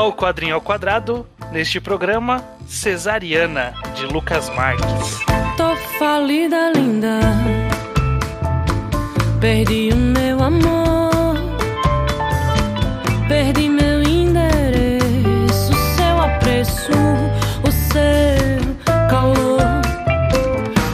Ao quadrinho ao quadrado, neste programa, Cesariana, de Lucas Marques. Tô falida, linda, perdi o meu amor, perdi meu endereço, seu apreço, o seu calor.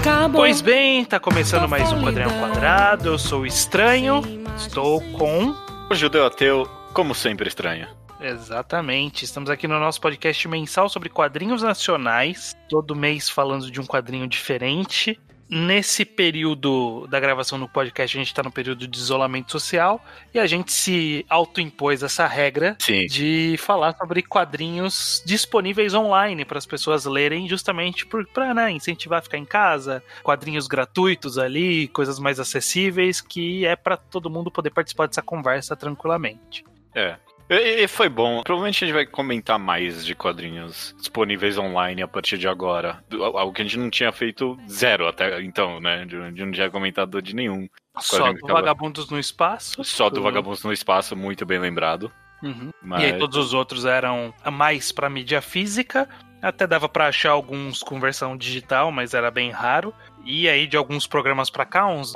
Acabou. Pois bem, tá começando mais um quadrinho ao quadrado. Eu sou o Estranho, estou com... o Judeu Ateu, como sempre, Estranho. Exatamente, estamos aqui no nosso podcast mensal sobre quadrinhos nacionais, todo mês falando de um quadrinho diferente. Nesse período da gravação do podcast, a gente está no período de isolamento social e a gente se autoimpôs essa regra, sim, de falar sobre quadrinhos disponíveis online para as pessoas lerem, justamente para, né, incentivar a ficar em casa, quadrinhos gratuitos ali, coisas mais acessíveis, que é para todo mundo poder participar dessa conversa tranquilamente. É. E foi bom. Provavelmente a gente vai comentar mais de quadrinhos disponíveis online a partir de agora. Algo que a gente não tinha feito zero até então, né? A gente não tinha comentado de nenhum. Só do Vagabundos no Espaço. Só do Vagabundos no Espaço, muito bem lembrado. Uhum. Mas... e aí todos os outros eram mais pra mídia física. Até dava pra achar alguns com versão digital, mas era bem raro. E aí de alguns programas pra cá, uns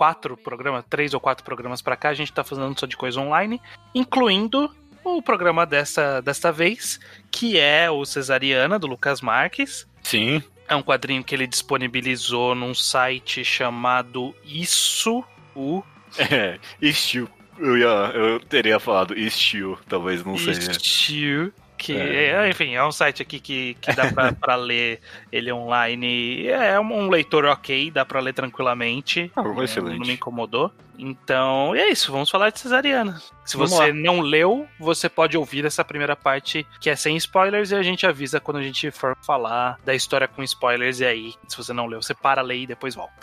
3 ou 4 programas pra cá, a gente tá fazendo só de coisa online, incluindo... o programa desta vez, que é o Cesariana, do Lucas Marques. Sim. É um quadrinho que ele disponibilizou num site chamado Istio. Eu teria falado Istio, talvez não seja. Istio. Que enfim, é um site aqui que dá pra ler ele online. É um leitor ok, dá pra ler tranquilamente. Ah, excelente. Não me incomodou. Então, é isso, vamos falar de Cesariana. Se você não leu, você pode ouvir essa primeira parte, que é sem spoilers, e a gente avisa quando a gente for falar da história com spoilers, e aí, se você não leu, você para, lê e depois volta.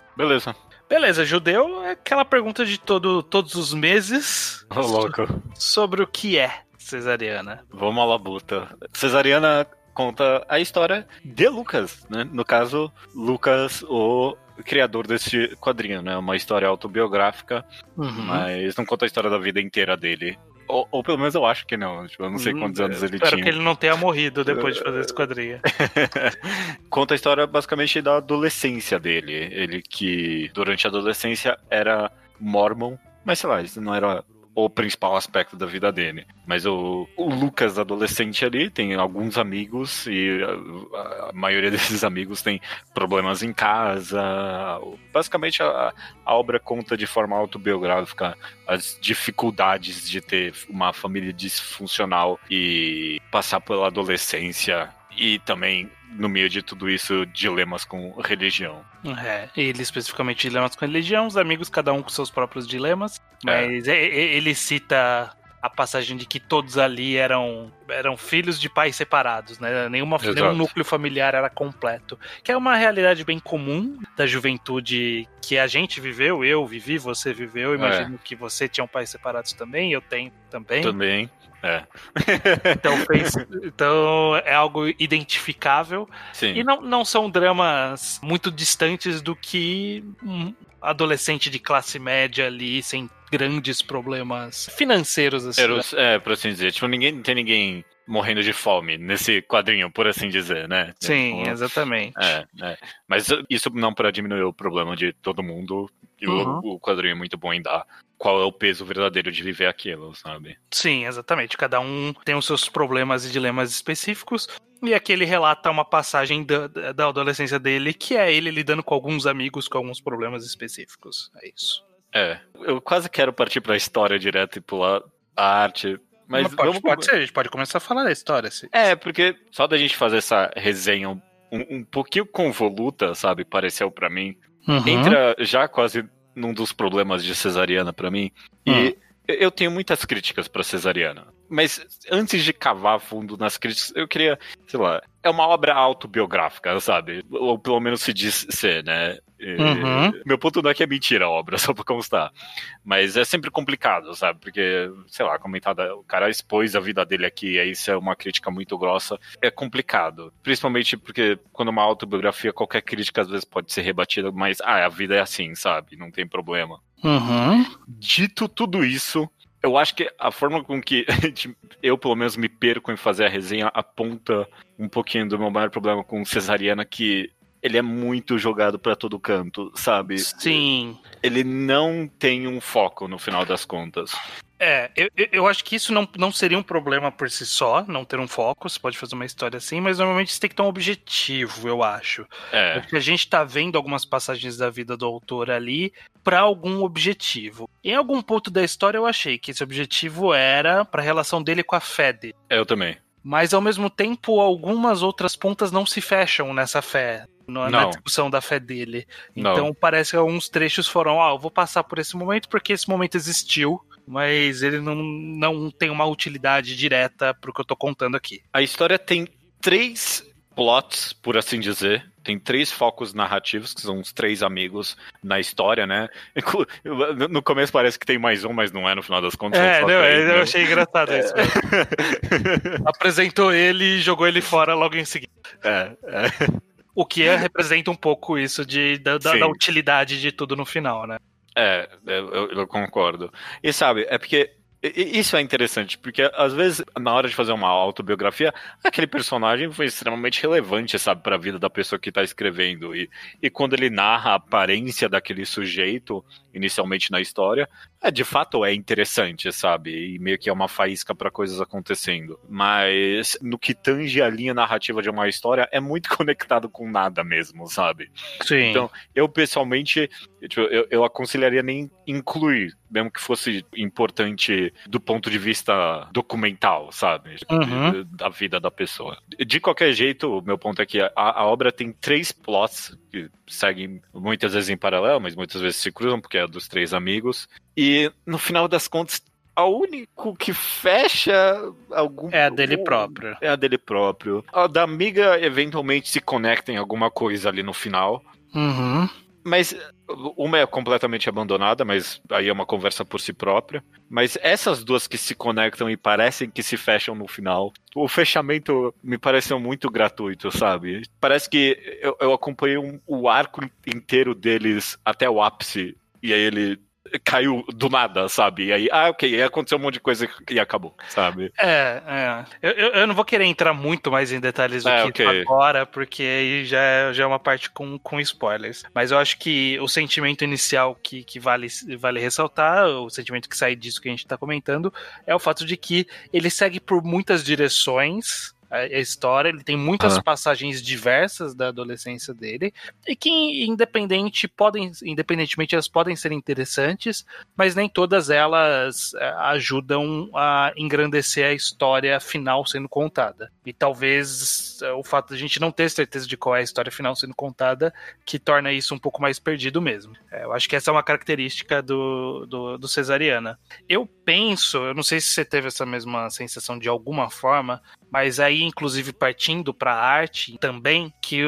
Beleza, Judeu, é aquela pergunta de todos os meses. Oh, louco. Sobre o que é Cesariana. Vamos à labuta. Cesariana conta a história de Lucas, né? No caso, Lucas, o criador desse quadrinho, né? Uma história autobiográfica, mas não conta a história da vida inteira dele. Ou pelo menos eu acho que não. Tipo, eu não sei quantos anos ele tinha. Espero que ele não tenha morrido depois de fazer esse quadrinho. Conta a história basicamente da adolescência dele. Ele que, durante a adolescência, era mórmon, mas sei lá, isso não era... o principal aspecto da vida dele. Mas o Lucas, adolescente ali, tem alguns amigos e a maioria desses amigos tem problemas em casa. Basicamente, a obra conta de forma autobiográfica as dificuldades de ter uma família disfuncional e passar pela adolescência e também... no meio de tudo isso, dilemas com religião. É, ele especificamente dilemas com religião, os amigos, cada um com seus próprios dilemas. Mas ele cita a passagem de que todos ali eram filhos de pais separados, né? Nenhum núcleo familiar era completo. Que é uma realidade bem comum da juventude que a gente viveu, eu vivi, você viveu, imagino que você tinha um pai separado também, eu tenho também. Também. É. Então é algo identificável. Sim. E não são dramas muito distantes do que um adolescente de classe média ali, sem grandes problemas financeiros, assim. Por assim dizer, tipo, não tem ninguém morrendo de fome nesse quadrinho, por assim dizer, né? Sim, tipo, exatamente. Mas isso não para diminuir o problema de todo mundo. E o quadrinho é muito bom em dar qual é o peso verdadeiro de viver aquilo, sabe? Sim, exatamente. Cada um tem os seus problemas e dilemas específicos. E aqui ele relata uma passagem da adolescência dele, que é ele lidando com alguns amigos com alguns problemas específicos. É isso. Eu quase quero partir pra história direto e pular a arte... mas pode ser, a gente pode começar a falar da história. Assim. Porque só da gente fazer essa resenha um pouquinho convoluta, sabe, pareceu pra mim, entra já quase num dos problemas de Cesariana pra mim, e eu tenho muitas críticas pra Cesariana, mas antes de cavar fundo nas críticas, eu queria, sei lá, é uma obra autobiográfica, sabe, ou pelo menos se diz ser, né. Meu ponto não é que é mentira a obra, só pra constar. Mas é sempre complicado, sabe? Porque, sei lá, o cara expôs a vida dele aqui, aí isso é uma crítica muito grossa. É complicado. Principalmente porque quando uma autobiografia, qualquer crítica às vezes pode ser rebatida, mas a vida é assim, sabe? Não tem problema. Dito tudo isso, Eu acho que a forma com que eu, pelo menos, me perco em fazer a resenha aponta um pouquinho do meu maior problema com Cesariana, que ele é muito jogado pra todo canto, sabe? Sim. Ele não tem um foco, no final das contas. É, eu acho que isso não seria um problema por si só, não ter um foco, você pode fazer uma história assim, mas normalmente você tem que ter um objetivo, eu acho. É. Porque a gente tá vendo algumas passagens da vida do autor ali pra algum objetivo. Em algum ponto da história eu achei que esse objetivo era pra relação dele com a fé dele. Eu também. Mas ao mesmo tempo algumas outras pontas não se fecham nessa fé. Na discussão da fé dele. Então parece que alguns trechos foram, eu vou passar por esse momento porque esse momento existiu, mas ele não tem uma utilidade direta pro que eu tô contando aqui. A história tem 3 plots, por assim dizer. Tem 3 focos narrativos, que são os 3 amigos na história, né? No começo parece que tem mais um, mas não é, no final das contas. É, são só 3, eu achei engraçado isso. Apresentou ele e jogou ele fora logo em seguida. O que representa um pouco isso da utilidade de tudo no final, né? É, eu concordo. E sabe, é porque isso é interessante, porque às vezes, na hora de fazer uma autobiografia, aquele personagem foi extremamente relevante, sabe, pra vida da pessoa que tá escrevendo. E quando ele narra a aparência daquele sujeito, inicialmente na história, de fato é interessante, sabe? E meio que é uma faísca pra coisas acontecendo. Mas no que tange a linha narrativa de uma história, é muito conectado com nada mesmo, sabe? Sim. Então, eu pessoalmente, eu aconselharia nem incluir, mesmo que fosse importante do ponto de vista documental, sabe? Uhum. Da vida da pessoa. De qualquer jeito, o meu ponto é que a obra tem 3 plots que seguem muitas vezes em paralelo, mas muitas vezes se cruzam, porque é dos 3 amigos. E, no final das contas, a único que fecha algum... É a dele próprio. É a dele próprio. A da amiga, eventualmente, se conecta em alguma coisa ali no final. Uhum. Mas uma é completamente abandonada, mas aí é uma conversa por si própria. Mas essas duas que se conectam e parecem que se fecham no final, o fechamento me pareceu muito gratuito, sabe? Parece que eu acompanhei o arco inteiro deles até o ápice, e aí ele caiu do nada, sabe? E aí, ok, aconteceu um monte de coisa e acabou, sabe? Eu não vou querer entrar muito mais em detalhes do que agora, porque aí já é uma parte com spoilers. Mas eu acho que o sentimento inicial que vale ressaltar, o sentimento que sai disso que a gente tá comentando, é o fato de que ele segue por muitas direções a história, ele tem muitas passagens diversas da adolescência dele e que independentemente elas podem ser interessantes, mas nem todas elas ajudam a engrandecer a história final sendo contada. E talvez o fato de a gente não ter certeza de qual é a história final sendo contada que torna isso um pouco mais perdido mesmo. Eu acho que essa é uma característica do Cesariana. Eu não sei se você teve essa mesma sensação de alguma forma, mas aí, inclusive, partindo pra arte também, que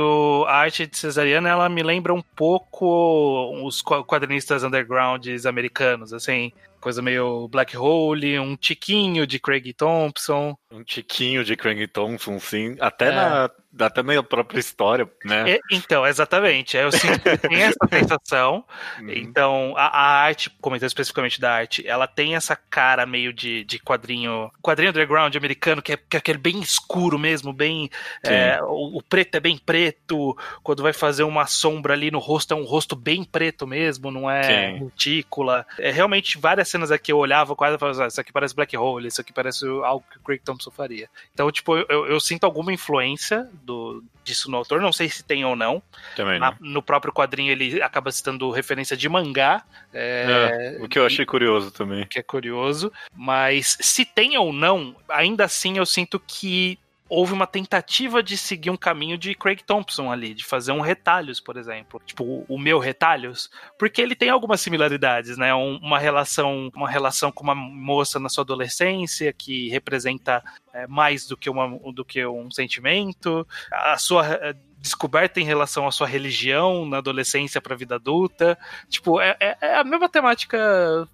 a arte de Cesariana, ela me lembra um pouco os quadrinistas undergrounds americanos, assim, coisa meio Black Hole, um tiquinho de Craig Thompson. Um tiquinho de Craig Thompson, sim. Até na própria história, né? Então, exatamente. Eu sinto que tem essa sensação. Então, a arte, comentando especificamente da arte, ela tem essa cara meio de quadrinho... Quadrinho underground americano, que é aquele bem escuro mesmo, bem... O preto é bem preto. Quando vai fazer uma sombra ali no rosto, é um rosto bem preto mesmo, não é retícula. É realmente várias cenas aqui eu olhava quase e falava, isso aqui parece Black Hole, isso aqui parece algo que o Craig Thompson faria. Então, tipo, eu sinto alguma influência disso no autor, não sei se tem ou não. Também não. No próprio quadrinho ele acaba citando referência de mangá. O que eu achei curioso também. Que é curioso, mas se tem ou não, ainda assim eu sinto que houve uma tentativa de seguir um caminho de Craig Thompson ali, de fazer um Retalhos, por exemplo. Tipo, o meu Retalhos, porque ele tem algumas similaridades, né? Uma relação com uma moça na sua adolescência que representa mais do que um sentimento, a sua descoberta em relação à sua religião na adolescência para a vida adulta. Tipo, é a mesma temática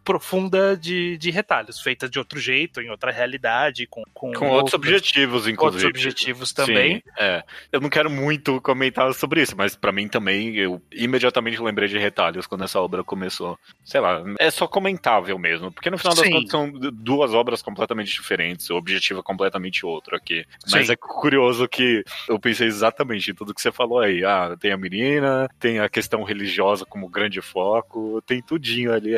profunda de Retalhos, feita de outro jeito, em outra realidade, com outros objetivos, inclusive. Outros objetivos também. Sim, é. Eu não quero muito comentar sobre isso, mas para mim também, eu imediatamente lembrei de Retalhos quando essa obra começou. Sei lá, é só comentável mesmo, porque no final das contas são duas obras completamente diferentes, o objetivo é completamente outro aqui. Mas é curioso que eu pensei exatamente em tudo que você falou aí. Ah, tem a menina, tem a questão religiosa como grande foco, tem tudinho ali.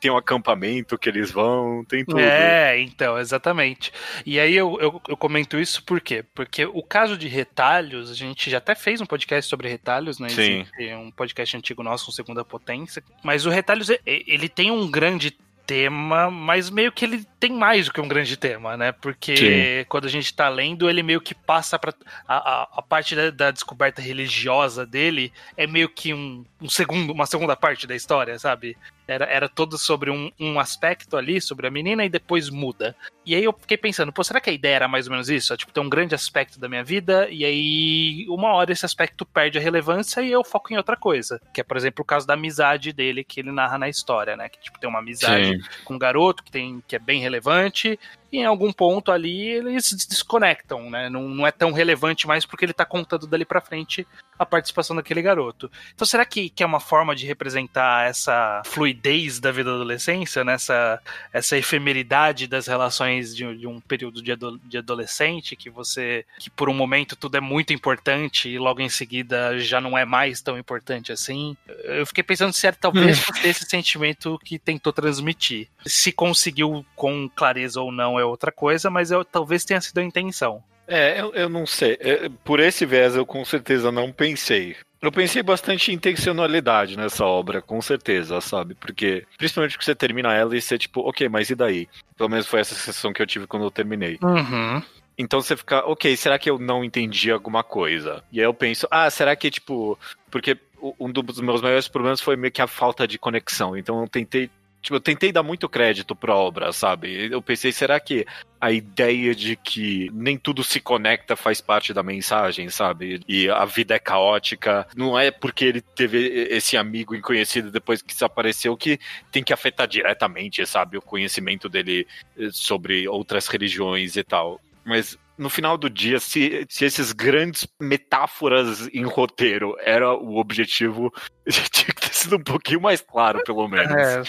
Tem um acampamento que eles vão, tem tudo. É, então, exatamente. E aí eu comento isso por quê? Porque o caso de Retalhos, a gente já até fez um podcast sobre Retalhos, né? Sim. Existe um podcast antigo nosso, com Segunda Potência. Mas o Retalhos, ele tem um grande tema, mas meio que ele tem mais do que um grande tema, né? Porque quando a gente tá lendo, ele meio que passa pra... A parte da descoberta religiosa dele é meio que uma segunda parte da história, sabe? Era todo sobre um aspecto ali, sobre a menina, e depois muda. E aí eu fiquei pensando, pô, será que a ideia era mais ou menos isso? Tipo, tem um grande aspecto da minha vida, e aí uma hora esse aspecto perde a relevância e eu foco em outra coisa. Que é, por exemplo, o caso da amizade dele, que ele narra na história, né? Que, tipo, tem uma amizade com um garoto que é bem relevante, e em algum ponto ali eles se desconectam, né? Não é tão relevante mais porque ele tá contando dali pra frente a participação daquele garoto. Então será que é uma forma de representar essa fluidez da vida da adolescência, né? Essa efemeridade das relações de um período de adolescente, que por um momento tudo é muito importante e logo em seguida já não é mais tão importante assim? Eu fiquei pensando se talvez esse sentimento que tentou transmitir. Se conseguiu com clareza ou não é outra coisa, mas talvez tenha sido a intenção. Eu não sei. Por esse viés eu com certeza não pensei. Eu pensei bastante em intencionalidade nessa obra, com certeza, sabe? Porque, principalmente porque você termina ela e você tipo, ok, mas e daí? Pelo menos foi essa sensação que eu tive quando eu terminei. Uhum. Então você fica, ok, será que eu não entendi alguma coisa? E aí eu penso, será que tipo... Porque um dos meus maiores problemas foi meio que a falta de conexão. Então eu tentei dar muito crédito pra obra, sabe? Eu pensei, será que a ideia de que nem tudo se conecta faz parte da mensagem, sabe? E a vida é caótica. Não é porque ele teve esse amigo inconhecido depois que desapareceu que tem que afetar diretamente, sabe? O conhecimento dele sobre outras religiões e tal. Mas... no final do dia, se esses grandes metáforas em roteiro era o objetivo, tinha que ter sido um pouquinho mais claro, pelo menos.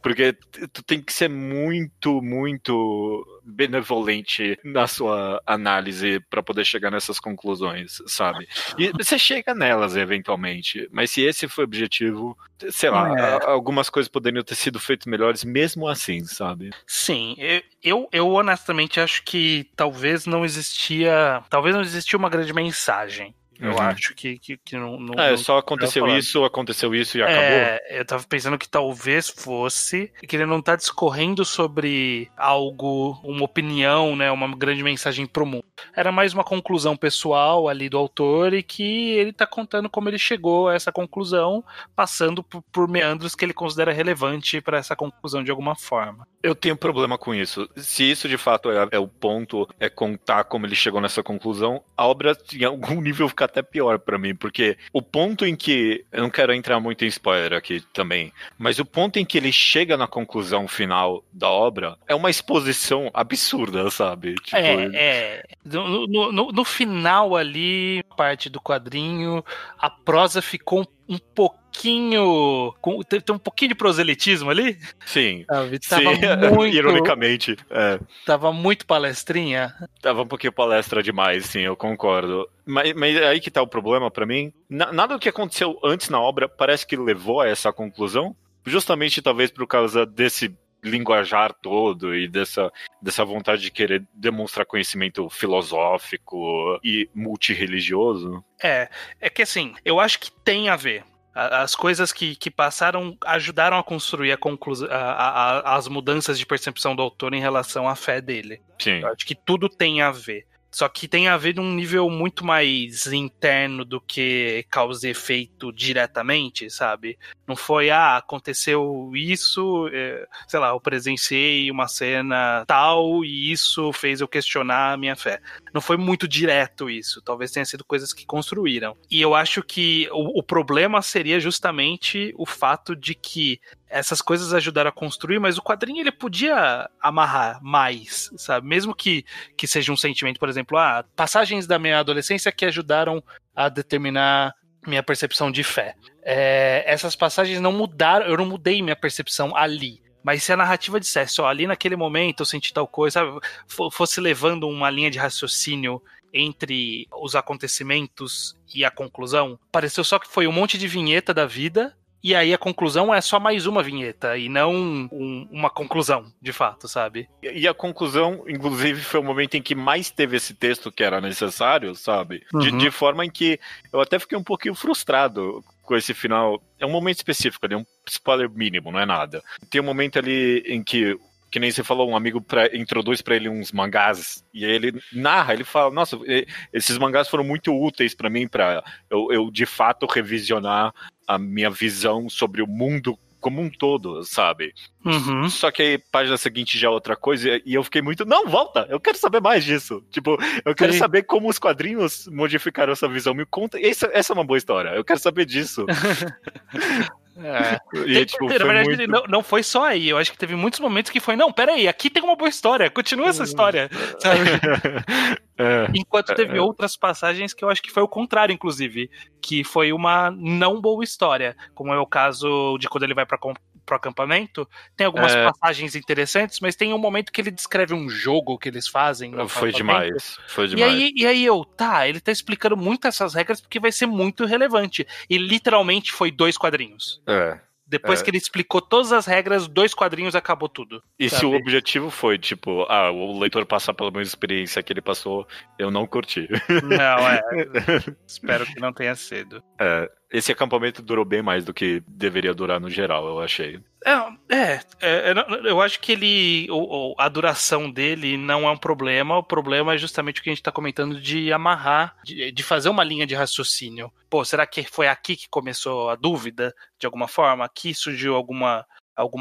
Porque tu tem que ser muito, muito benevolente na sua análise para poder chegar nessas conclusões, sabe? E você chega nelas, eventualmente. Mas se esse foi o objetivo, sei lá, algumas coisas poderiam ter sido feitas melhores mesmo assim, sabe? Sim, eu honestamente acho que talvez não existia uma grande mensagem. Eu acho que não... só aconteceu isso e acabou. Eu tava pensando que talvez fosse que ele não tá discorrendo sobre algo, uma opinião, né, uma grande mensagem pro mundo. Era mais uma conclusão pessoal ali do autor e que ele tá contando como ele chegou a essa conclusão, passando por meandros que ele considera relevante pra essa conclusão de alguma forma. Eu tenho problema com isso. Se isso de fato é o ponto, é contar como ele chegou nessa conclusão, a obra em algum nível fica até pior pra mim, porque o ponto em que, eu não quero entrar muito em spoiler aqui também, mas o ponto em que ele chega na conclusão final da obra é uma exposição absurda, sabe? Tipo, No final ali, parte do quadrinho, a prosa ficou um pouquinho... Tem um pouquinho de proselitismo ali? Sim. Muito, ironicamente. Tava muito palestrinha. Tava um pouquinho palestra demais, sim, eu concordo. Mas aí que tá o problema pra mim. Nada do que aconteceu antes na obra parece que levou a essa conclusão. Justamente, talvez, por causa desse linguajar todo e dessa vontade de querer demonstrar conhecimento filosófico e multirreligioso. É que assim, eu acho que tem a ver. As coisas que passaram ajudaram a construir as mudanças de percepção do autor em relação à fé dele. Sim. Eu acho que tudo tem a ver. Só que tem a ver num nível muito mais interno do que causa efeito diretamente, sabe? Não foi, aconteceu isso, sei lá, eu presenciei uma cena tal e isso fez eu questionar a minha fé. Não foi muito direto isso, talvez tenha sido coisas que construíram. E eu acho que o problema seria justamente o fato de que essas coisas ajudaram a construir, mas o quadrinho ele podia amarrar mais, sabe? Mesmo que seja um sentimento, por exemplo, passagens da minha adolescência que ajudaram a determinar minha percepção de fé. Essas passagens não mudaram, eu não mudei minha percepção ali. Mas se a narrativa dissesse, ali naquele momento eu senti tal coisa, sabe? Fosse levando uma linha de raciocínio entre os acontecimentos e a conclusão, pareceu só que foi um monte de vinheta da vida. E aí a conclusão é só mais uma vinheta e não uma conclusão, de fato, sabe? E a conclusão, inclusive, foi o momento em que mais teve esse texto que era necessário, sabe? Uhum. De forma em que eu até fiquei um pouquinho frustrado com esse final. É um momento específico, né? Um spoiler mínimo, não é nada. Tem um momento ali em que nem você falou, um amigo introduz pra ele uns mangás, e aí ele narra, ele fala, nossa, esses mangás foram muito úteis pra mim, pra eu de fato revisionar a minha visão sobre o mundo como um todo, sabe? Uhum. Só que aí, página seguinte já é outra coisa, e eu fiquei muito, não, volta, eu quero saber mais disso. Tipo, eu quero saber como os quadrinhos modificaram essa visão, me conta, essa é uma boa história, eu quero saber disso. Na verdade, muito... não foi só aí. Eu acho que teve muitos momentos que foi, não, peraí, aqui tem uma boa história, continua essa história, sabe? Enquanto teve outras passagens que eu acho que foi o contrário, inclusive, que foi uma não boa história, como é o caso de quando ele vai pro acampamento. Tem algumas passagens interessantes, mas tem um momento que ele descreve um jogo que eles fazem. Foi demais. E aí ele tá explicando muito essas regras porque vai ser muito relevante. E literalmente foi 2 quadrinhos. Depois que ele explicou todas as regras, 2 quadrinhos, acabou tudo. E sabe? Se o objetivo foi, tipo, o leitor passar pela mesma experiência que ele passou, eu não curti. Não, espero que não tenha sido. Esse acampamento durou bem mais do que deveria durar no geral, eu achei. Eu acho que ele... A duração dele não é um problema. O problema é justamente o que a gente tá comentando de amarrar, de fazer uma linha de raciocínio. Pô, será que foi aqui que começou a dúvida, de alguma forma? Aqui surgiu alguma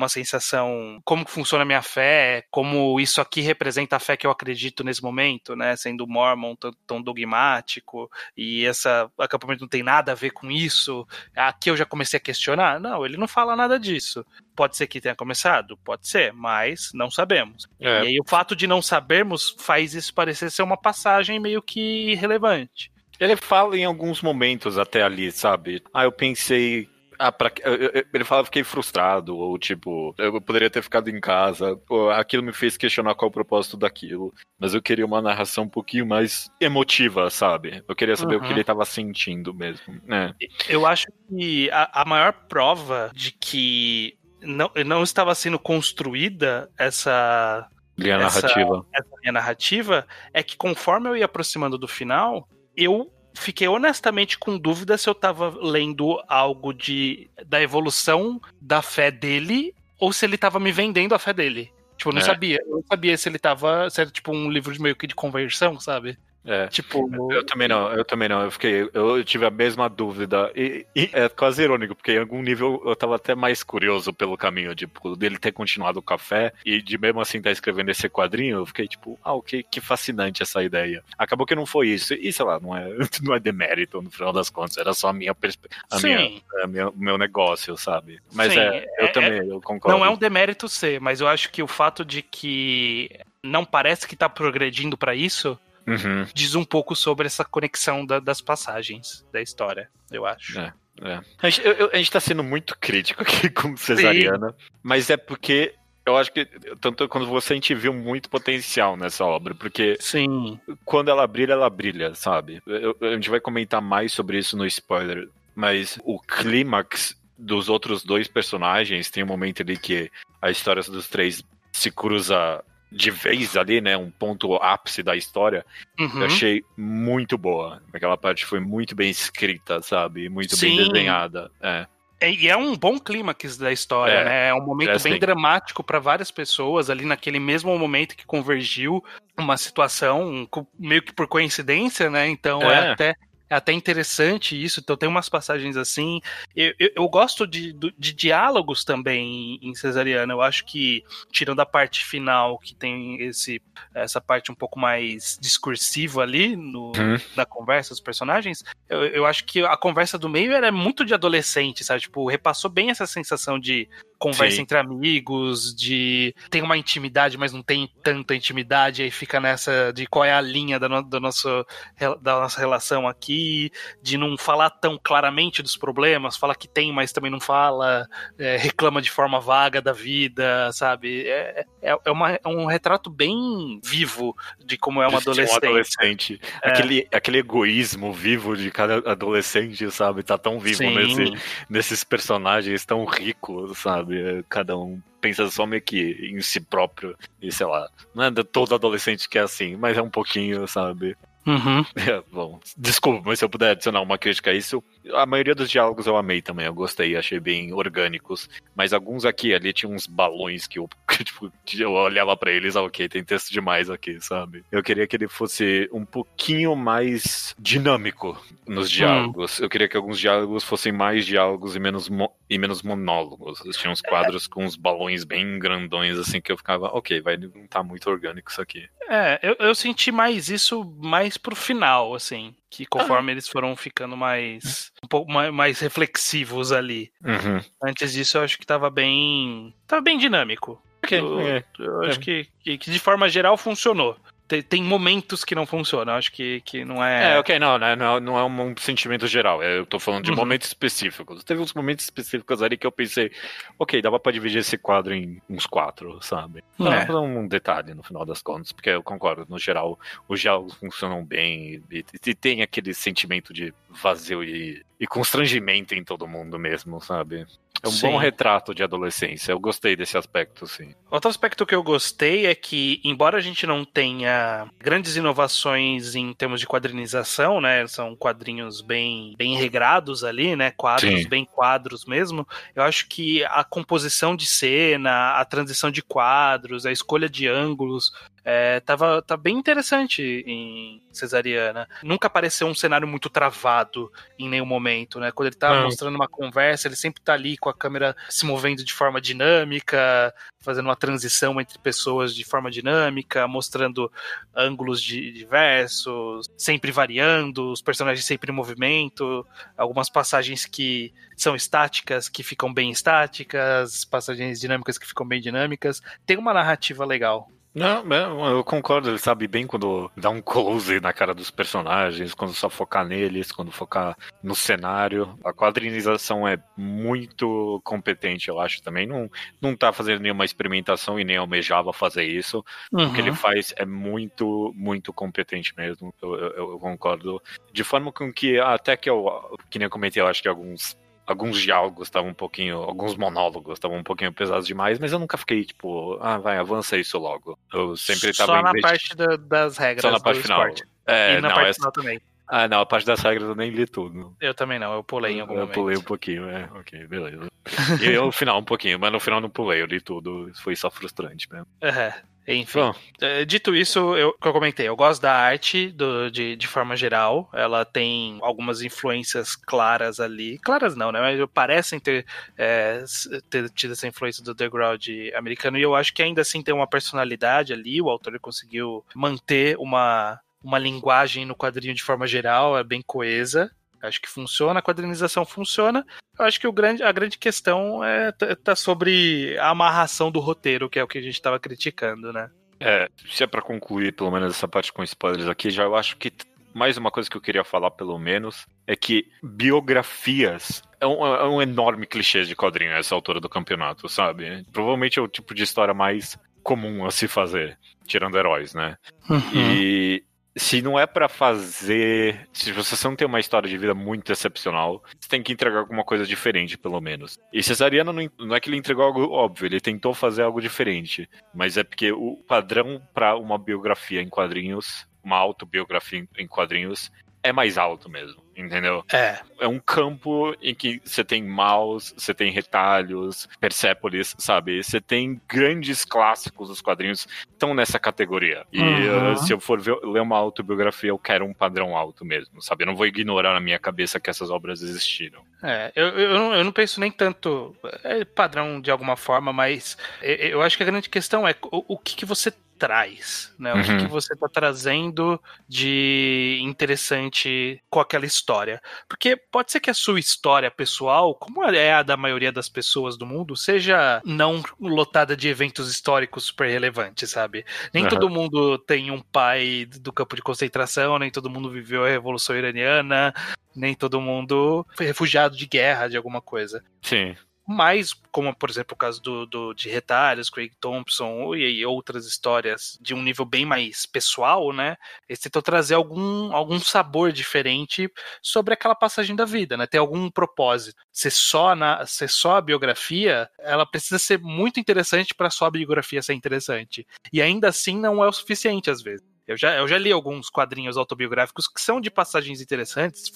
sensação, como que funciona a minha fé, como isso aqui representa a fé que eu acredito nesse momento, né, sendo mormon tão dogmático, e esse acampamento não tem nada a ver com isso, aqui eu já comecei a questionar. Não, ele não fala nada disso. Pode ser que tenha começado? Pode ser, mas não sabemos. E aí o fato de não sabermos faz isso parecer ser uma passagem meio que irrelevante. Ele fala em alguns momentos até ali, sabe? Eu pensei... ele fala, fiquei frustrado, ou tipo, eu poderia ter ficado em casa, ou, aquilo me fez questionar qual o propósito daquilo, mas eu queria uma narração um pouquinho mais emotiva, sabe? Eu queria saber o que ele estava sentindo mesmo, né? Eu acho que a maior prova de que não estava sendo construída essa linha narrativa é que conforme eu ia aproximando do final, eu fiquei honestamente com dúvida se eu tava lendo algo da evolução da fé dele ou se ele tava me vendendo a fé dele. Tipo, eu não sabia se ele tava... Se era tipo um livro meio que de conversão, sabe? Tipo, eu também não. Eu tive a mesma dúvida. E é quase irônico, porque em algum nível eu tava até mais curioso pelo caminho, tipo, dele ter continuado o café e de mesmo assim tá escrevendo esse quadrinho. Eu fiquei tipo, que fascinante essa ideia. Acabou que não foi isso. E sei lá, não é demérito no final das contas, era só a minha meu negócio, sabe? Mas eu concordo. Não é um demérito ser, mas eu acho que o fato de que não parece que tá progredindo pra isso diz um pouco sobre essa conexão das passagens da história, eu acho. A gente tá sendo muito crítico aqui com Cesariana, mas é porque eu acho que tanto quando você, a gente viu muito potencial nessa obra, porque quando ela brilha, sabe? A gente vai comentar mais sobre isso no spoiler, mas o clímax dos outros 2 personagens, tem um momento ali que a história dos 3 se cruza de vez ali, né, um ponto ápice da história, eu achei muito boa. Aquela parte foi muito bem escrita, sabe? Muito bem desenhada. E é um bom clímax da história, né? É um momento bem dramático para várias pessoas, ali naquele mesmo momento que convergiu uma situação, meio que por coincidência, né? Então é até interessante isso. Então tem umas passagens assim. Eu gosto de diálogos também em Cesariana. Eu acho que, tirando a parte final, que tem essa parte um pouco mais discursiva ali na conversa dos personagens, eu acho que a conversa do meio era muito de adolescente, sabe? Tipo, repassou bem essa sensação de conversa entre amigos, de tem uma intimidade, mas não tem tanta intimidade, aí fica nessa de qual é a linha da nossa relação aqui, de não falar tão claramente dos problemas, fala que tem, mas também não fala, reclama de forma vaga da vida, sabe? É um retrato bem vivo de como é um adolescente. Aquele egoísmo vivo de cada adolescente, sabe? Tá tão vivo nesses personagens tão ricos, sabe? Cada um pensa só meio que em si próprio, e sei lá, não é todo adolescente que é assim, mas é um pouquinho, sabe? Uhum. É, bom, desculpa, mas se eu puder adicionar uma crítica a isso, a maioria dos diálogos eu amei também, eu gostei, achei bem orgânicos, mas alguns aqui e ali tinham uns balões que eu olhava pra eles, ok, tem texto demais aqui, sabe? Eu queria que ele fosse um pouquinho mais dinâmico nos diálogos, eu queria que alguns diálogos fossem mais diálogos e menos monólogos. Tinha uns quadros com uns balões bem grandões, assim, que eu ficava, ok, não tá muito orgânico isso aqui. Eu senti mais isso, mais pro final, assim, que conforme eles foram ficando um pouco mais reflexivos ali. Uhum. Antes disso, eu acho que tava bem dinâmico. Okay. Eu acho que de forma geral funcionou. Tem momentos que não funcionam, acho que não é... não é um sentimento geral, eu tô falando de momentos específicos. Teve uns momentos específicos ali que eu pensei, ok, dava pra dividir esse quadro em uns 4, sabe? Dava um detalhe no final das contas, porque eu concordo, no geral, os diálogos funcionam bem e tem aquele sentimento de vazio e constrangimento em todo mundo mesmo, sabe? É um bom retrato de adolescência. Eu gostei desse aspecto, sim. Outro aspecto que eu gostei é que, embora a gente não tenha grandes inovações em termos de quadrinização, né? São quadrinhos bem regrados ali, né? Quadros, bem quadros mesmo. Eu acho que a composição de cena, a transição de quadros, a escolha de ângulos... tá bem interessante em Cesariana. Nunca apareceu um cenário muito travado em nenhum momento, né? Quando ele tá mostrando uma conversa, ele sempre tá ali com a câmera se movendo de forma dinâmica, fazendo uma transição entre pessoas de forma dinâmica, mostrando ângulos diversos, sempre variando, os personagens sempre em movimento, algumas passagens que são estáticas, que ficam bem estáticas, passagens dinâmicas que ficam bem dinâmicas. Tem uma narrativa legal. Não, eu concordo, ele sabe bem quando dá um close na cara dos personagens, quando só focar neles, quando focar no cenário. A quadrinização é muito competente, eu acho, também. Não tá fazendo nenhuma experimentação e nem almejava fazer isso. O que ele faz é muito, muito competente mesmo, eu concordo. De forma com que, até que que nem eu comentei, eu acho que alguns diálogos estavam um pouquinho... Alguns monólogos estavam um pouquinho pesados demais, mas eu nunca fiquei, tipo... avança isso logo. Eu sempre tava... Só na parte das regras. Só na parte final. E na parte final também. A parte das regras eu nem li tudo. Eu também não, eu pulei em algum momento. Eu pulei um pouquinho, ok, beleza. E eu no final um pouquinho, mas no final não pulei, eu li tudo. Foi só frustrante mesmo. Enfim, dito isso, eu comentei, eu gosto da arte de forma geral, ela tem algumas influências claras ali, claras não, né, mas parecem ter tido essa influência do underground americano, e eu acho que ainda assim tem uma personalidade ali, o autor conseguiu manter uma linguagem no quadrinho de forma geral, é bem coesa. Acho que funciona, a quadrinização funciona. Eu acho que a grande questão tá sobre a amarração do roteiro, que é o que a gente estava criticando, né? Se é pra concluir, pelo menos, essa parte com spoilers aqui, já eu acho que mais uma coisa que eu queria falar, pelo menos, é que biografias é um enorme clichê de quadrinho a essa altura do campeonato, sabe? Provavelmente é o tipo de história mais comum a se fazer, tirando heróis, né? E... se não é pra fazer... Se você não tem uma história de vida muito excepcional, você tem que entregar alguma coisa diferente, pelo menos. E Cesariana não é que ele entregou algo óbvio, ele tentou fazer algo diferente. Mas é porque o padrão pra uma biografia em quadrinhos, uma autobiografia em quadrinhos, é mais alto mesmo, entendeu? É um campo em que você tem Maus, você tem Retalhos, Persépolis, sabe? Você tem grandes clássicos dos quadrinhos que estão nessa categoria. E se eu for ler uma autobiografia, eu quero um padrão alto mesmo, sabe? Eu não vou ignorar na minha cabeça que essas obras existiram. Eu não penso nem tanto padrão de alguma forma, mas eu acho que a grande questão é o que você traz, né? O que você tá trazendo de interessante com aquela história. Porque pode ser que a sua história pessoal, como é a da maioria das pessoas do mundo, seja não lotada de eventos históricos super relevantes, sabe? Nem todo mundo tem um pai do campo de concentração, nem todo mundo viveu a Revolução Iraniana, nem todo mundo foi refugiado de guerra, de alguma coisa. Sim. Mas, como por exemplo o caso de Retalhos, Craig Thompson e outras histórias de um nível bem mais pessoal, né? Eles tentam trazer algum sabor diferente sobre aquela passagem da vida, né? Ter algum propósito. Ser só a biografia, ela precisa ser muito interessante para só a biografia ser interessante. E ainda assim não é o suficiente às vezes. Eu já li alguns quadrinhos autobiográficos que são de passagens interessantes.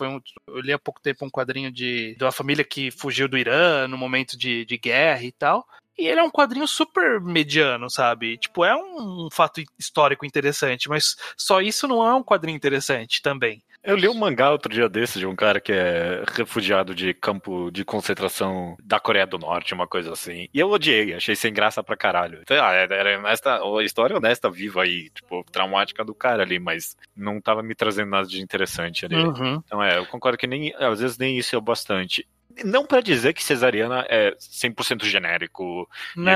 Eu li há pouco tempo um quadrinho de uma família que fugiu do Irã no momento de guerra e tal. E ele é um quadrinho super mediano, sabe? Tipo, é um fato histórico interessante, mas só isso não é um quadrinho interessante também. Eu li um mangá outro dia desse de um cara que é refugiado de campo de concentração da Coreia do Norte, uma coisa assim. E eu odiei, achei sem graça pra caralho. Sei lá, era a história honesta, viva aí, tipo, traumática do cara ali, mas não tava me trazendo nada de interessante ali. Então eu concordo que nem, às vezes nem isso é o bastante. Não pra dizer que Cesariana é 100% genérico. Não.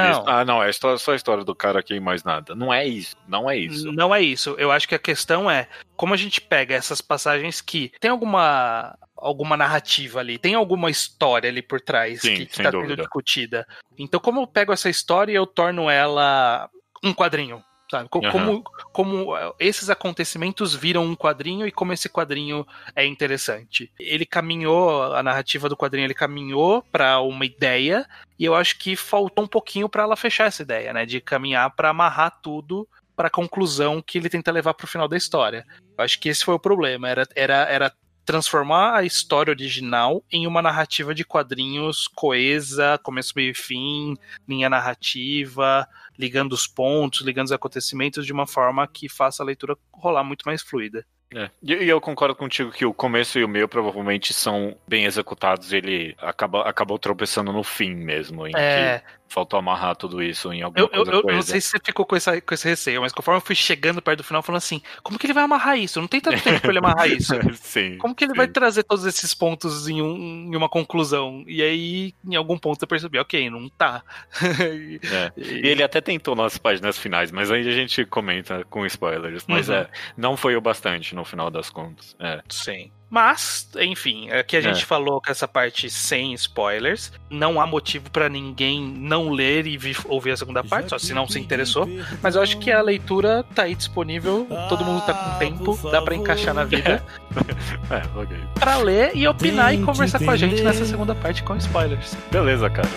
É só a história do cara aqui e mais nada. Não é isso. Eu acho que a questão é como a gente pega essas passagens que tem alguma narrativa ali, tem alguma história ali por trás, sim, que tá sendo discutida. Então como eu pego essa história e eu torno ela um quadrinho, sabe? Como esses acontecimentos viram um quadrinho e como esse quadrinho é interessante. A narrativa do quadrinho, ele caminhou para uma ideia e eu acho que faltou um pouquinho para ela fechar essa ideia, né? De caminhar para amarrar tudo para a conclusão que ele tenta levar para o final da história. Eu acho que esse foi o problema, era transformar a história original em uma narrativa de quadrinhos coesa, começo, meio e fim, linha narrativa, ligando os pontos, ligando os acontecimentos de uma forma que faça a leitura rolar muito mais fluida. E eu concordo contigo que o começo e o meio provavelmente são bem executados, ele acabou tropeçando no fim mesmo, em que faltou amarrar tudo isso em alguma coisa. Eu não sei se você ficou com esse receio, mas conforme eu fui chegando perto do final, falando assim, como que ele vai amarrar isso? Não tem tanto tempo pra ele amarrar isso. Como que ele vai trazer todos esses pontos em uma conclusão? E aí, em algum ponto, eu percebi, ok, não tá. E ele até tentou nas páginas finais, mas aí a gente comenta com spoilers. Mas não foi o bastante no final das contas. Sim. Mas, enfim, aqui a gente falou que essa parte sem spoilers, não há motivo pra ninguém não ler e ouvir a segunda parte, só se não se interessou, mas eu acho que a leitura tá aí disponível, todo mundo tá com tempo, dá pra encaixar na vida okay. pra ler e opinar e conversar com a gente nessa segunda parte com spoilers. Beleza, cara,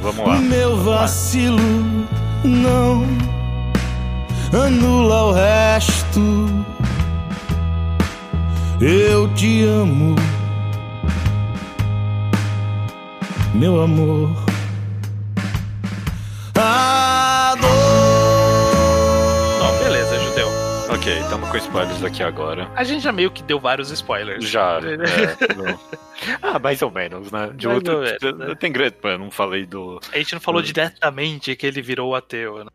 vamos lá. Meu vacilo não anula o resto. Eu te amo, meu amor. Não, beleza, Judeu. Ok, estamos com spoilers aqui agora. A gente já meio que deu vários spoilers. Já, mais ou menos, né? De outro, né? Tem grande, eu não falei do... A gente não falou diretamente que ele virou ateu, né?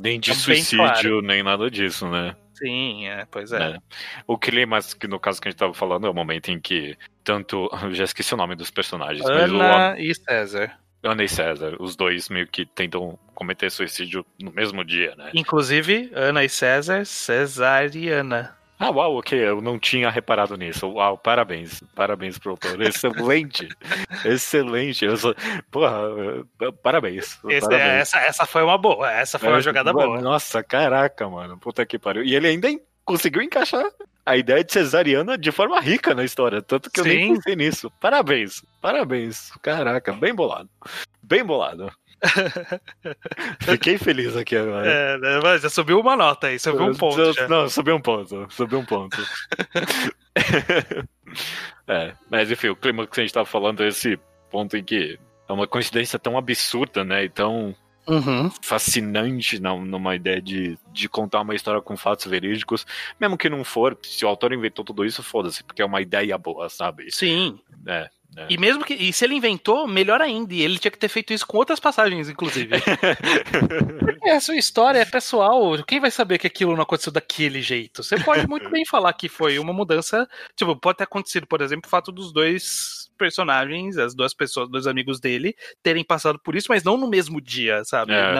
Nem de suicídio, claro. Nem nada disso, né? Sim, pois é. O clímax, que no caso que a gente tava falando, é o momento em que tanto... Eu já esqueci o nome dos personagens. Ana e César. Os dois meio que tentam cometer suicídio no mesmo dia, né? Inclusive, Ana e César, Cesariana. Ah, uau, ok. Eu não tinha reparado nisso. Uau, parabéns. Parabéns pro autor. Excelente. Excelente. Parabéns. Essa foi uma boa. Essa foi uma jogada boa. Nossa, caraca, mano. Puta que pariu. E ele ainda conseguiu encaixar a ideia de Cesariana de forma rica na história. Tanto que eu nem pensei nisso. Parabéns. Parabéns. Caraca, bem bolado. Bem bolado. Fiquei feliz aqui agora. Mas já subiu uma nota aí, subiu um ponto. Subiu um ponto. É, mas enfim, o clima que a gente tava falando é esse ponto em que é uma coincidência tão absurda, né? E tão fascinante numa ideia de contar uma história com fatos verídicos, mesmo que não for, se o autor inventou tudo isso, foda-se, porque é uma ideia boa, sabe? Sim. É. É. E mesmo que. E se ele inventou, melhor ainda. E ele tinha que ter feito isso com outras passagens, inclusive. Porque a sua história é pessoal. Quem vai saber que aquilo não aconteceu daquele jeito? Você pode muito bem falar que foi uma mudança. Tipo, pode ter acontecido, por exemplo, o fato dos dois personagens, as duas pessoas, dois amigos dele, terem passado por isso, mas não no mesmo dia, sabe? É.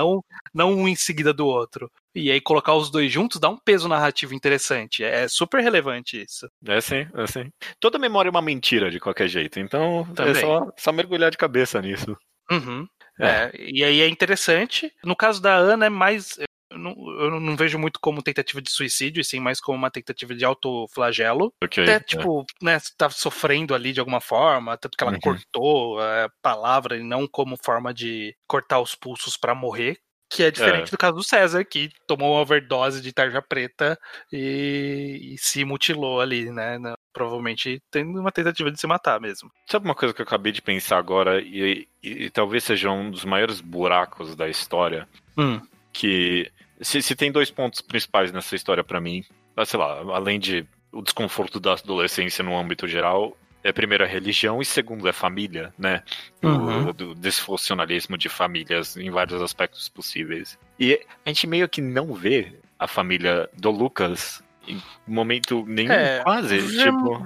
Não um em seguida do outro. E aí colocar os dois juntos dá um peso narrativo interessante. É super relevante isso. É sim, é sim. Toda memória é uma mentira, de qualquer jeito. Então também. É só mergulhar de cabeça nisso. Uhum. É. E aí é interessante. No caso da Ana é mais... Eu não vejo muito como tentativa de suicídio, e sim mais como uma tentativa de autoflagelo. Okay, até, tipo, né, tá sofrendo ali de alguma forma, tanto que ela cortou a palavra e não como forma de cortar os pulsos pra morrer. Que é diferente do caso do César, que tomou uma overdose de tarja preta e se mutilou ali, né? Provavelmente tendo uma tentativa de se matar mesmo. Sabe uma coisa que eu acabei de pensar agora, e talvez seja um dos maiores buracos da história? Que se tem dois pontos principais nessa história pra mim, sei lá, além de o desconforto da adolescência no âmbito geral... É, primeiro, a religião e, segundo, é família, né? Do disfuncionalismo de famílias em vários aspectos possíveis. E a gente meio que não vê a família do Lucas em momento nenhum, quase.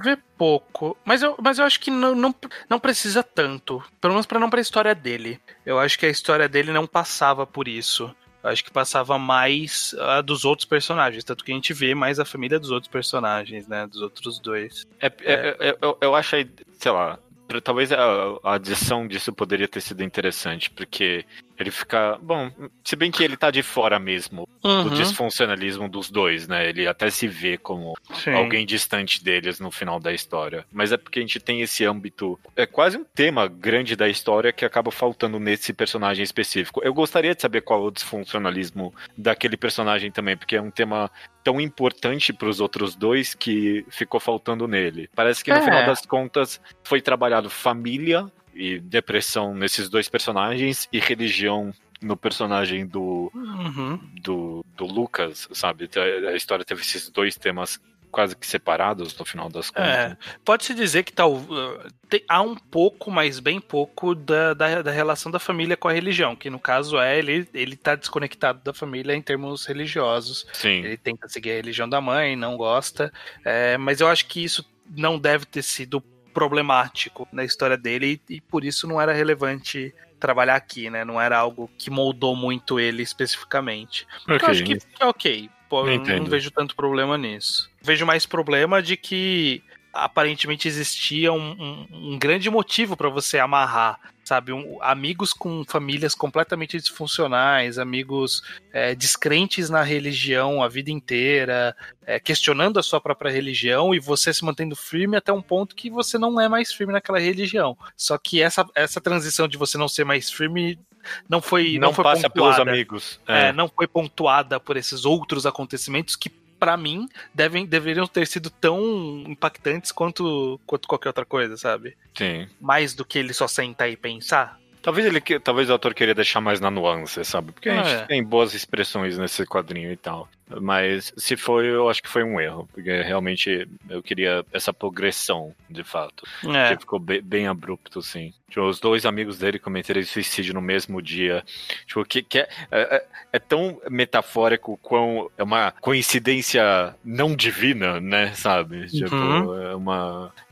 Vê pouco. Mas eu acho que não precisa tanto. Pelo menos pra história dele. Eu acho que a história dele não passava por isso. Eu acho que passava mais a dos outros personagens, tanto que a gente vê mais a família dos outros personagens, né, dos outros dois. Eu acho, sei lá, talvez a adição disso poderia ter sido interessante, porque ele fica, bom, se bem que ele tá de fora mesmo do disfuncionalismo dos dois, né, ele até se vê como alguém distante deles no final da história, mas é porque a gente tem esse âmbito, é quase um tema grande da história que acaba faltando nesse personagem específico. Eu gostaria de saber qual é o disfuncionalismo daquele personagem também, porque é um tema tão importante pros outros dois que ficou faltando nele. Parece que no final das contas foi trabalhado família e depressão nesses dois personagens e religião no personagem do Lucas, sabe? A história teve esses dois temas quase que separados no final das contas. Pode-se dizer que há um pouco, mas bem pouco, da relação da família com a religião, que no caso ele tá desconectado da família em termos religiosos. Sim. Ele tenta seguir a religião da mãe, não gosta, mas eu acho que isso não deve ter sido problemático na história dele e por isso não era relevante trabalhar aqui, né? Não era algo que moldou muito ele especificamente. Okay. Eu acho que é ok. Não vejo tanto problema nisso. Vejo mais problema de que aparentemente existia um grande motivo para você amarrar, sabe? Amigos com famílias completamente disfuncionais, amigos descrentes na religião a vida inteira, questionando a sua própria religião e você se mantendo firme até um ponto que você não é mais firme naquela religião. Só que essa transição de você não ser mais firme não foi passa pontuada pelos amigos. Não foi pontuada por esses outros acontecimentos que pra mim, deveriam ter sido tão impactantes quanto qualquer outra coisa, sabe? Sim. Mais do que ele só sentar e pensar. Talvez o autor queria deixar mais na nuance, sabe? Porque a gente tem boas expressões nesse quadrinho e tal. Mas se foi, eu acho que foi um erro. Porque realmente eu queria essa progressão, de fato. Que ficou bem abrupto, sim. Tipo, os dois amigos dele cometeram suicídio no mesmo dia. Tipo, é tão metafórico quão é uma coincidência não divina, né? Sabe? Tipo,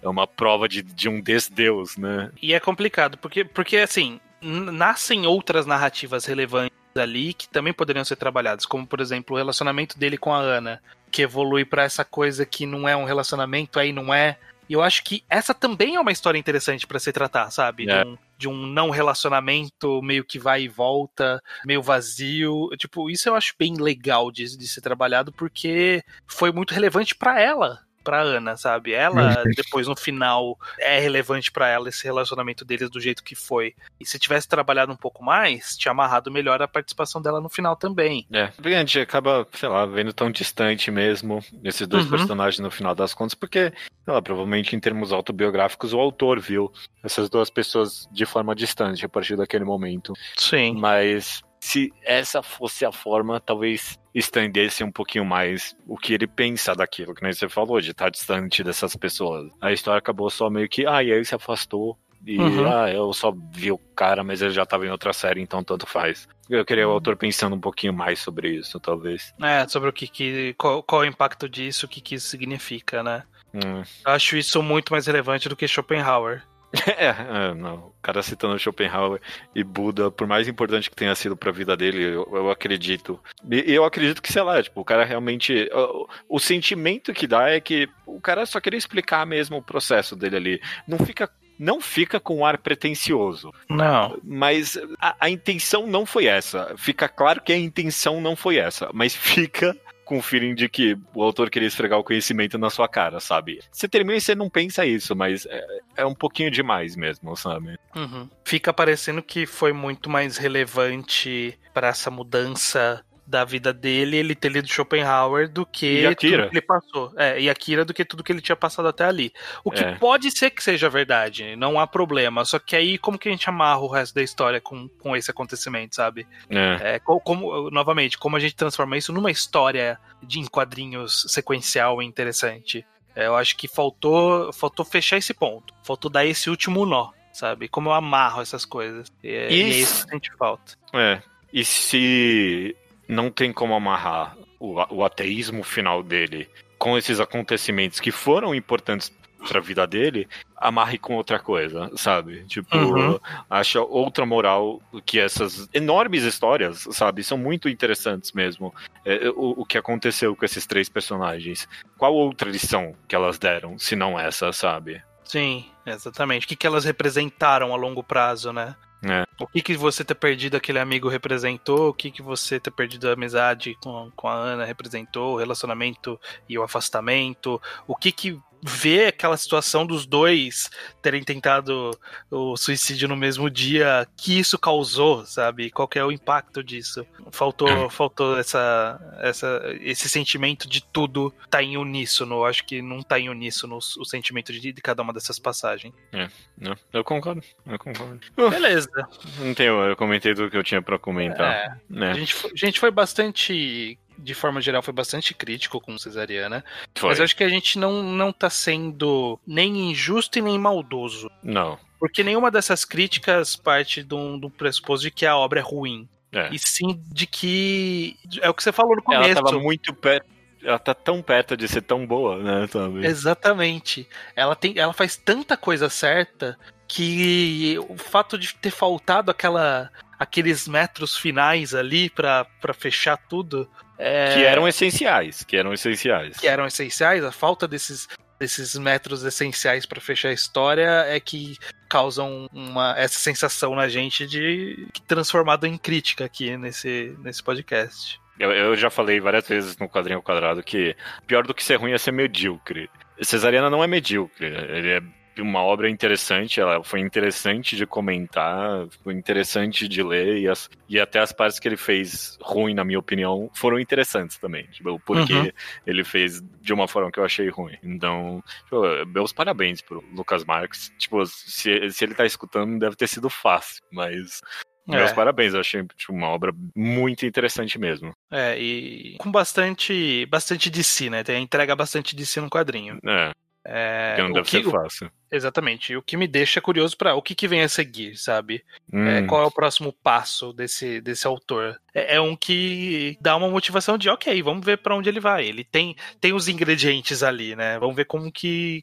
é uma prova de um desdeus, né? E é complicado, porque assim, nascem outras narrativas relevantes ali que também poderiam ser trabalhadas, como por exemplo o relacionamento dele com a Ana, que evolui pra essa coisa que não é um relacionamento, aí não é. E eu acho que essa também é uma história interessante pra se tratar, sabe? De um não relacionamento meio que vai e volta, meio vazio. Tipo, isso eu acho bem legal de ser trabalhado, porque foi muito relevante pra ela. pra Ana, sabe? Ela, depois, no final, é relevante pra ela esse relacionamento deles do jeito que foi. E se tivesse trabalhado um pouco mais, tinha amarrado melhor a participação dela no final também. É, a gente acaba, sei lá, vendo tão distante mesmo esses dois personagens no final das contas, porque, sei lá, provavelmente em termos autobiográficos, o autor viu essas duas pessoas de forma distante a partir daquele momento. Sim. Mas se essa fosse a forma, talvez estendesse um pouquinho mais o que ele pensa daquilo, que nem você falou, de estar distante dessas pessoas. A história acabou só meio que, e aí se afastou, e eu só vi o cara, mas ele já estava em outra série, então tanto faz. Eu queria o autor pensando um pouquinho mais sobre isso, talvez. É, sobre o que qual é o impacto disso, o que isso significa, né? Eu acho isso muito mais relevante do que Schopenhauer. Não. O cara citando Schopenhauer e Buda, por mais importante que tenha sido pra vida dele, eu acredito. E eu acredito que, sei lá, tipo, o cara realmente... O sentimento que dá é que o cara só queria explicar mesmo o processo dele ali. Não fica com um ar pretencioso. Não. Mas a intenção não foi essa. Fica claro que a intenção não foi essa, mas fica... com o feeling de que o autor queria esfregar o conhecimento na sua cara, sabe? Você termina e você não pensa isso, mas é um pouquinho demais mesmo, sabe? Fica parecendo que foi muito mais relevante pra essa mudança da vida dele, ele ter lido Schopenhauer do que Akira. Tudo que ele passou. E Akira do que tudo que ele tinha passado até ali. O que pode ser que seja verdade, não há problema. Só que aí, como que a gente amarra o resto da história com esse acontecimento, sabe? Como a gente transforma isso numa história de quadrinhos sequencial e interessante. Eu acho que faltou fechar esse ponto. Faltou dar esse último nó, sabe? Como eu amarro essas coisas. E é isso que a gente falta. E se... não tem como amarrar o ateísmo final dele com esses acontecimentos que foram importantes para a vida dele, amarre com outra coisa, sabe? Tipo, acha outra moral, que essas enormes histórias, sabe? São muito interessantes mesmo, o que aconteceu com esses três personagens. Qual outra lição que elas deram, se não essa, sabe? Sim, exatamente. O que elas representaram a longo prazo, né? O que você ter perdido aquele amigo representou, o que você ter perdido a amizade com a Ana representou, o relacionamento e o afastamento, o que ver aquela situação dos dois terem tentado o suicídio no mesmo dia, que isso causou, sabe? Qual que é o impacto disso? Faltou esse sentimento de tudo tá em uníssono. Eu acho que não tá em uníssono o sentimento de cada uma dessas passagens. Eu concordo. Beleza. Não tem, eu comentei tudo que eu tinha pra comentar. A gente foi bastante... de forma geral, foi bastante crítico com Cesariana. Mas eu acho que a gente não tá sendo nem injusto e nem maldoso. Não. Porque nenhuma dessas críticas parte do pressuposto de que a obra é ruim. E sim de que... é o que você falou no começo. Ela tava muito perto. Ela tá tão perto de ser tão boa, né? Também. Exatamente. Ela faz tanta coisa certa que o fato de ter faltado aqueles metros finais ali pra fechar tudo... Que eram essenciais. A falta desses metros essenciais para fechar a história é que causam essa sensação na gente de transformado em crítica aqui nesse podcast. Eu já falei várias vezes no Quadrinho ao Quadrado que pior do que ser ruim é ser medíocre. Cesariana não é medíocre. Ele é uma obra interessante, ela foi interessante de comentar, foi interessante de ler, e até as partes que ele fez ruim, na minha opinião, foram interessantes também. Tipo, porque ele fez de uma forma que eu achei ruim. Então, tipo, meus parabéns pro Lucas Marques. Tipo, se ele tá escutando, deve ter sido fácil, mas... meus parabéns, eu achei uma obra muito interessante mesmo. E com bastante de si, né? Entrega bastante de si no quadrinho. Que não deve ser fácil. Exatamente. O que me deixa curioso para o que vem a seguir, sabe? Qual é o próximo passo desse autor? É um que dá uma motivação de, vamos ver para onde ele vai. Ele tem os ingredientes ali, né? Vamos ver como que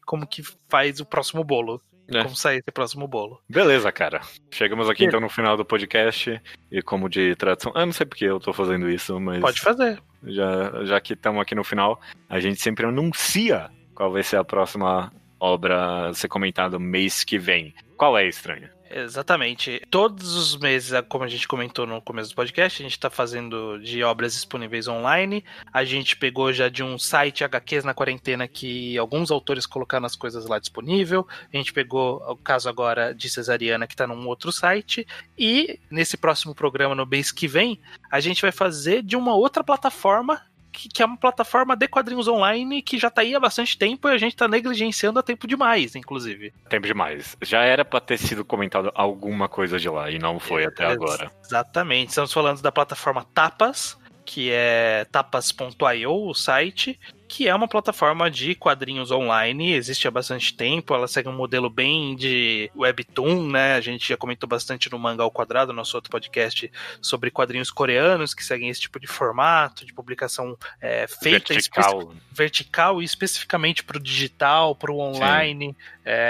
faz o próximo bolo. Como sair do próximo bolo. Beleza, cara. Chegamos aqui então no final do podcast. E como de tradição... eu não sei porque eu tô fazendo isso, mas... pode fazer. Já que estamos aqui no final, a gente sempre anuncia qual vai ser a próxima obra a ser comentada mês que vem. Qual é, Estranho? Exatamente. Todos os meses, como a gente comentou no começo do podcast, a gente está fazendo de obras disponíveis online. A gente pegou já de um site HQs na Quarentena que alguns autores colocaram as coisas lá disponível. A gente pegou o caso agora de Cesariana, que está num outro site. E nesse próximo programa, no mês que vem, a gente vai fazer de uma outra plataforma, que é uma plataforma de quadrinhos online que já tá aí há bastante tempo e a gente tá negligenciando há tempo demais, inclusive. Tempo demais. Já era pra ter sido comentado alguma coisa de lá e não foi até agora. Exatamente. Estamos falando da plataforma Tapas, que é tapas.io, o site, que é uma plataforma de quadrinhos online, existe há bastante tempo, ela segue um modelo bem de webtoon, né? A gente já comentou bastante no Manga ao Quadrado, nosso outro podcast sobre quadrinhos coreanos, que seguem esse tipo de formato, de publicação feita vertical e especificamente para o digital, para o online,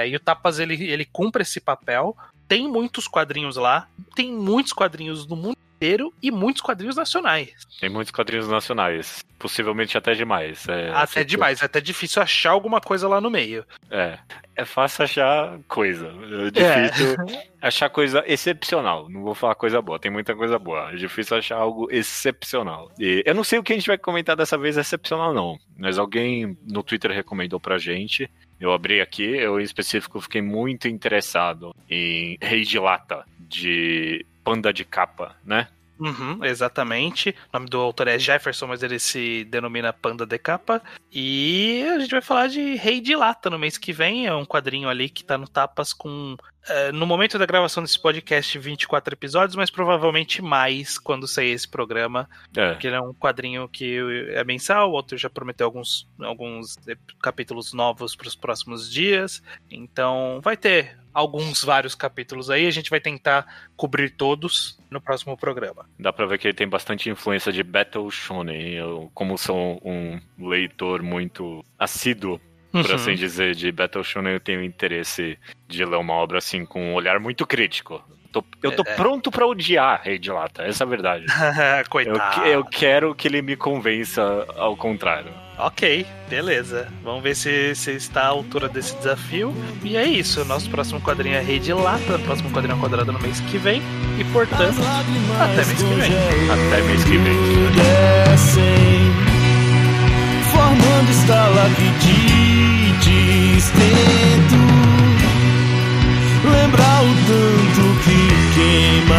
e o Tapas ele cumpre esse papel, tem muitos quadrinhos lá, tem muitos quadrinhos no mundo inteiro e muitos quadrinhos nacionais. Tem muitos quadrinhos nacionais. Possivelmente até demais. É até difícil achar alguma coisa lá no meio. É fácil achar coisa. É difícil achar coisa excepcional. Não vou falar coisa boa, tem muita coisa boa. É difícil achar algo excepcional. E eu não sei o que a gente vai comentar dessa vez excepcional, não. Mas alguém no Twitter recomendou pra gente. Eu abri aqui, eu em específico fiquei muito interessado em Rei de Lata, de Panda de Capa, né? Uhum, exatamente. O nome do autor é Jefferson, mas ele se denomina Panda de Capa. E a gente vai falar de Rei de Lata no mês que vem. É um quadrinho ali que tá no Tapas com... no momento da gravação desse podcast, 24 episódios, mas provavelmente mais quando sair esse programa, porque ele é um quadrinho que é mensal, o autor já prometeu alguns capítulos novos para os próximos dias, então vai ter vários capítulos aí, a gente vai tentar cobrir todos no próximo programa. Dá pra ver que ele tem bastante influência de Battle Shonen, eu, como sou um leitor muito assíduo, por assim dizer, de Battle Shonen, eu tenho interesse de ler uma obra assim com um olhar muito crítico. Eu tô pronto pra odiar Rei de Lata, essa é a verdade. Coitado. Eu quero que ele me convença ao contrário. Ok, beleza. Vamos ver se você está à altura desse desafio. E é isso, nosso próximo quadrinho é Rei de Lata, próximo quadrinho ao quadrado no mês que vem. E portanto, até mês que vem. Até mês que vem. Formando estalactites tento lembrar o tanto que queima.